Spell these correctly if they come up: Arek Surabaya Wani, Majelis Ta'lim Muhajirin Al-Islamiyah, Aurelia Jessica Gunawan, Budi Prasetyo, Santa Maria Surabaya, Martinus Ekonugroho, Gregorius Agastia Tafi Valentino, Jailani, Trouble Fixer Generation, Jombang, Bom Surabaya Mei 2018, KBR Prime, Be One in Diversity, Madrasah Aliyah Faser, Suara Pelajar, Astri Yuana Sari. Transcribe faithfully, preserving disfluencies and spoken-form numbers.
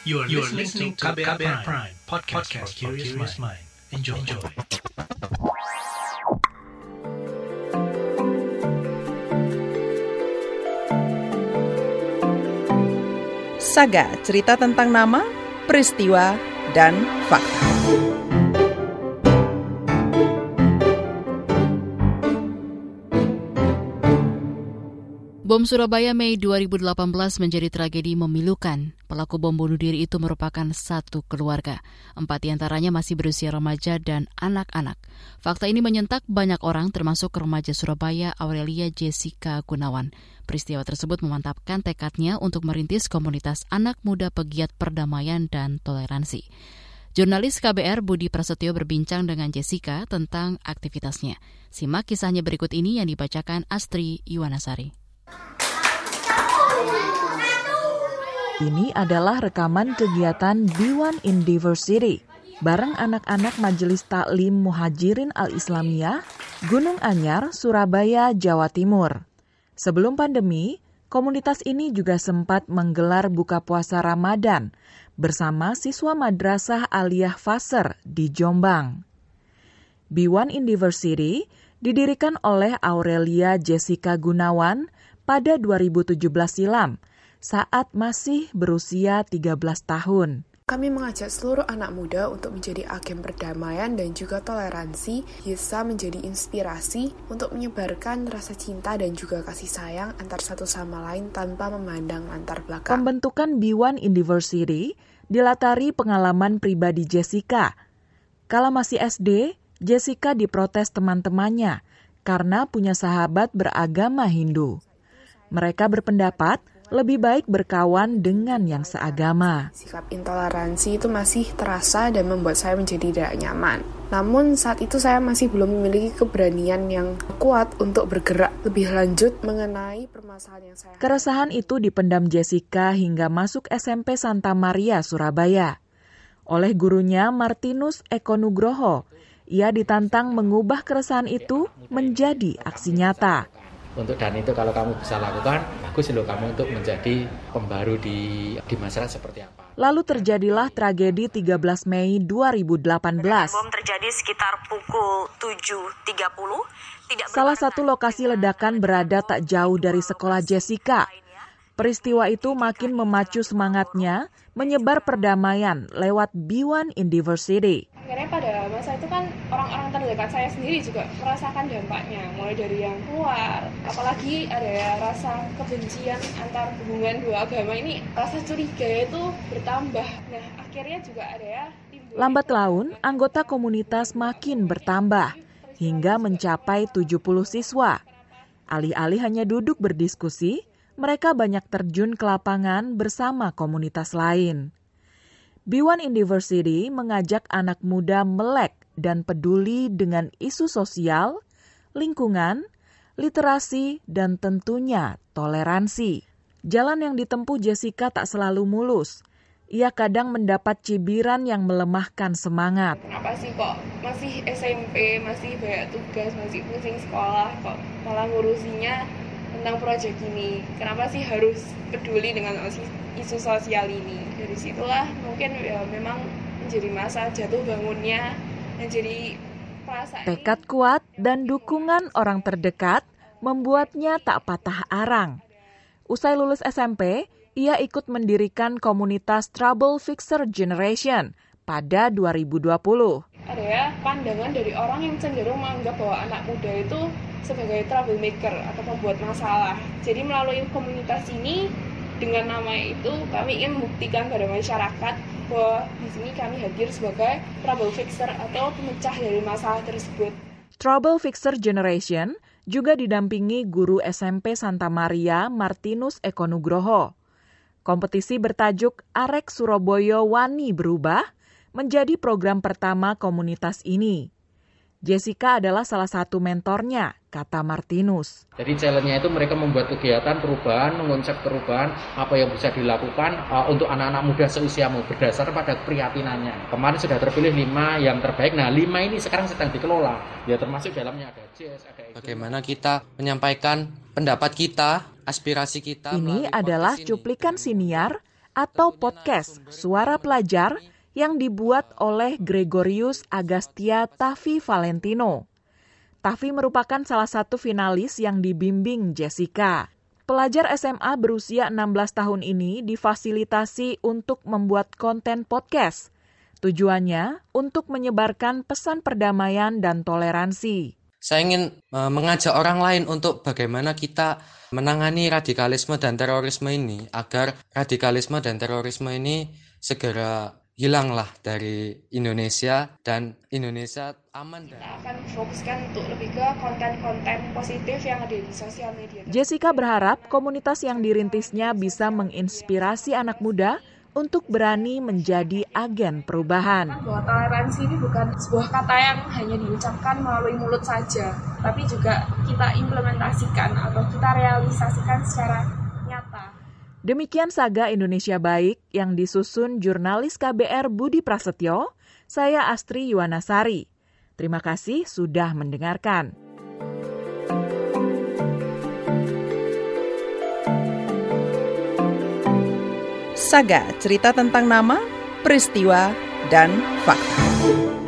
You are, you are listening to K B R Prime, podcast, podcast for curious mind. Enjoy. Enjoy. Saga, cerita tentang nama, peristiwa, dan fakta. Bom Surabaya Mei dua ribu delapan belas menjadi tragedi memilukan. Pelaku bom bunuh diri itu merupakan satu keluarga. Empat diantaranya masih berusia remaja dan anak-anak. Fakta ini menyentak banyak orang, termasuk remaja Surabaya Aurelia Jessica Gunawan. Peristiwa tersebut memantapkan tekadnya untuk merintis komunitas anak muda pegiat perdamaian dan toleransi. Jurnalis K B R Budi Prasetyo berbincang dengan Jessica tentang aktivitasnya. Simak kisahnya berikut ini yang dibacakan Astri Yuana Sari. Ini adalah rekaman kegiatan Be One in Diversity bareng anak-anak Majelis Ta'lim Muhajirin Al-Islamiyah, Gunung Anyar, Surabaya, Jawa Timur. Sebelum pandemi, komunitas ini juga sempat menggelar buka puasa Ramadan bersama siswa Madrasah Aliyah Faser di Jombang. Be One in Diversity didirikan oleh Aurelia Jessica Gunawan pada dua ribu tujuh belas silam, saat masih berusia tiga belas tahun. Kami mengajak seluruh anak muda untuk menjadi agen perdamaian dan juga toleransi, bisa menjadi inspirasi untuk menyebarkan rasa cinta dan juga kasih sayang antar satu sama lain tanpa memandang latar belakang. Pembentukan Be One in Diversity dilatari pengalaman pribadi Jessica. Kala masih S D, Jessica diprotes teman-temannya karena punya sahabat beragama Hindu. Mereka berpendapat lebih baik berkawan dengan yang seagama. Sikap intoleransi itu masih terasa dan membuat saya menjadi tidak nyaman. Namun saat itu saya masih belum memiliki keberanian yang kuat untuk bergerak lebih lanjut mengenai permasalahan yang saya... Keresahan itu dipendam Jessica hingga masuk S M P Santa Maria, Surabaya. Oleh gurunya Martinus Ekonugroho, ia ditantang mengubah keresahan itu menjadi aksi nyata. Untuk dan itu kalau kamu bisa lakukan, bagus loh kamu untuk menjadi pembaru di, di masyarakat seperti apa. Lalu terjadilah tragedi tiga belas Mei dua ribu delapan belas. Bom terjadi sekitar pukul tujuh tiga puluh. Salah satu lokasi ledakan berada tak jauh dari sekolah Jessica. Peristiwa itu makin memacu semangatnya menyebar perdamaian lewat Be One in Diversity. Akhirnya pada masa itu kan orang-orang terdekat saya sendiri juga merasakan dampaknya, mulai dari yang keluar, apalagi ada rasa kebencian antar hubungan dua agama ini, rasa curiga itu bertambah. Nah, akhirnya juga ada ya... Lambat laun, anggota komunitas makin bertambah, hingga mencapai tujuh puluh siswa. Alih-alih hanya duduk berdiskusi, mereka banyak terjun ke lapangan bersama komunitas lain. Be One in Diversity mengajak anak muda melek dan peduli dengan isu sosial, lingkungan, literasi, dan tentunya toleransi. Jalan yang ditempuh Jessica tak selalu mulus. Ia kadang mendapat cibiran yang melemahkan semangat. Kenapa sih kok masih S M P, masih banyak tugas, masih pusing sekolah, kok malah ngurusinya tentang proyek ini? Kenapa sih harus peduli dengan isu sosial ini? Dari situlah mungkin ya, memang menjadi masa jatuh bangunnya, menjadi perasaan. Tekad kuat dan dukungan orang terdekat membuatnya tak patah arang. Usai lulus S M P, ia ikut mendirikan komunitas Trouble Fixer Generation pada dua ribu dua puluh. Ada ya pandangan dari orang yang cenderung menganggap bahwa anak muda itu sebagai troublemaker atau pembuat masalah. Jadi melalui komunitas ini, dengan nama itu kami ingin membuktikan kepada masyarakat bahwa di sini kami hadir sebagai trouble fixer atau pemecah dari masalah tersebut. Trouble Fixer Generation juga didampingi guru S M P Santa Maria Martinus Ekonugroho. Kompetisi bertajuk Arek Surabaya Wani berubah menjadi program pertama komunitas ini. Jessica adalah salah satu mentornya, kata Martinus. Jadi challenge-nya itu mereka membuat kegiatan perubahan, mengonsep perubahan, apa yang bisa dilakukan uh, untuk anak-anak muda seusiamu berdasar pada keprihatinannya. Kemarin sudah terpilih lima yang terbaik, nah lima ini sekarang sedang dikelola. Ya termasuk dalamnya ada Jess, ada Ejus. Bagaimana kita menyampaikan pendapat kita, aspirasi kita. Ini adalah cuplikan siniar atau podcast Suara Pelajar yang dibuat oleh Gregorius Agastia Tafi Valentino. Tafi merupakan salah satu finalis yang dibimbing Jessica. Pelajar S M A berusia enam belas tahun ini difasilitasi untuk membuat konten podcast. Tujuannya untuk menyebarkan pesan perdamaian dan toleransi. Saya ingin mengajak orang lain untuk bagaimana kita menangani radikalisme dan terorisme ini, agar radikalisme dan terorisme ini segera hilanglah dari Indonesia dan Indonesia aman. Dan... Kita akan fokuskan untuk lebih ke konten-konten positif yang ada di sosial media. Jessica berharap komunitas yang dirintisnya bisa menginspirasi anak muda untuk berani menjadi agen perubahan. Bahwa toleransi ini bukan sebuah kata yang hanya diucapkan melalui mulut saja, tapi juga kita implementasikan atau kita realisasikan secara nyata. Demikian Saga Indonesia Baik yang disusun jurnalis K B R Budi Prasetyo, saya Astri Yuana Sari. Terima kasih sudah mendengarkan. Saga, cerita tentang nama, peristiwa, dan fakta.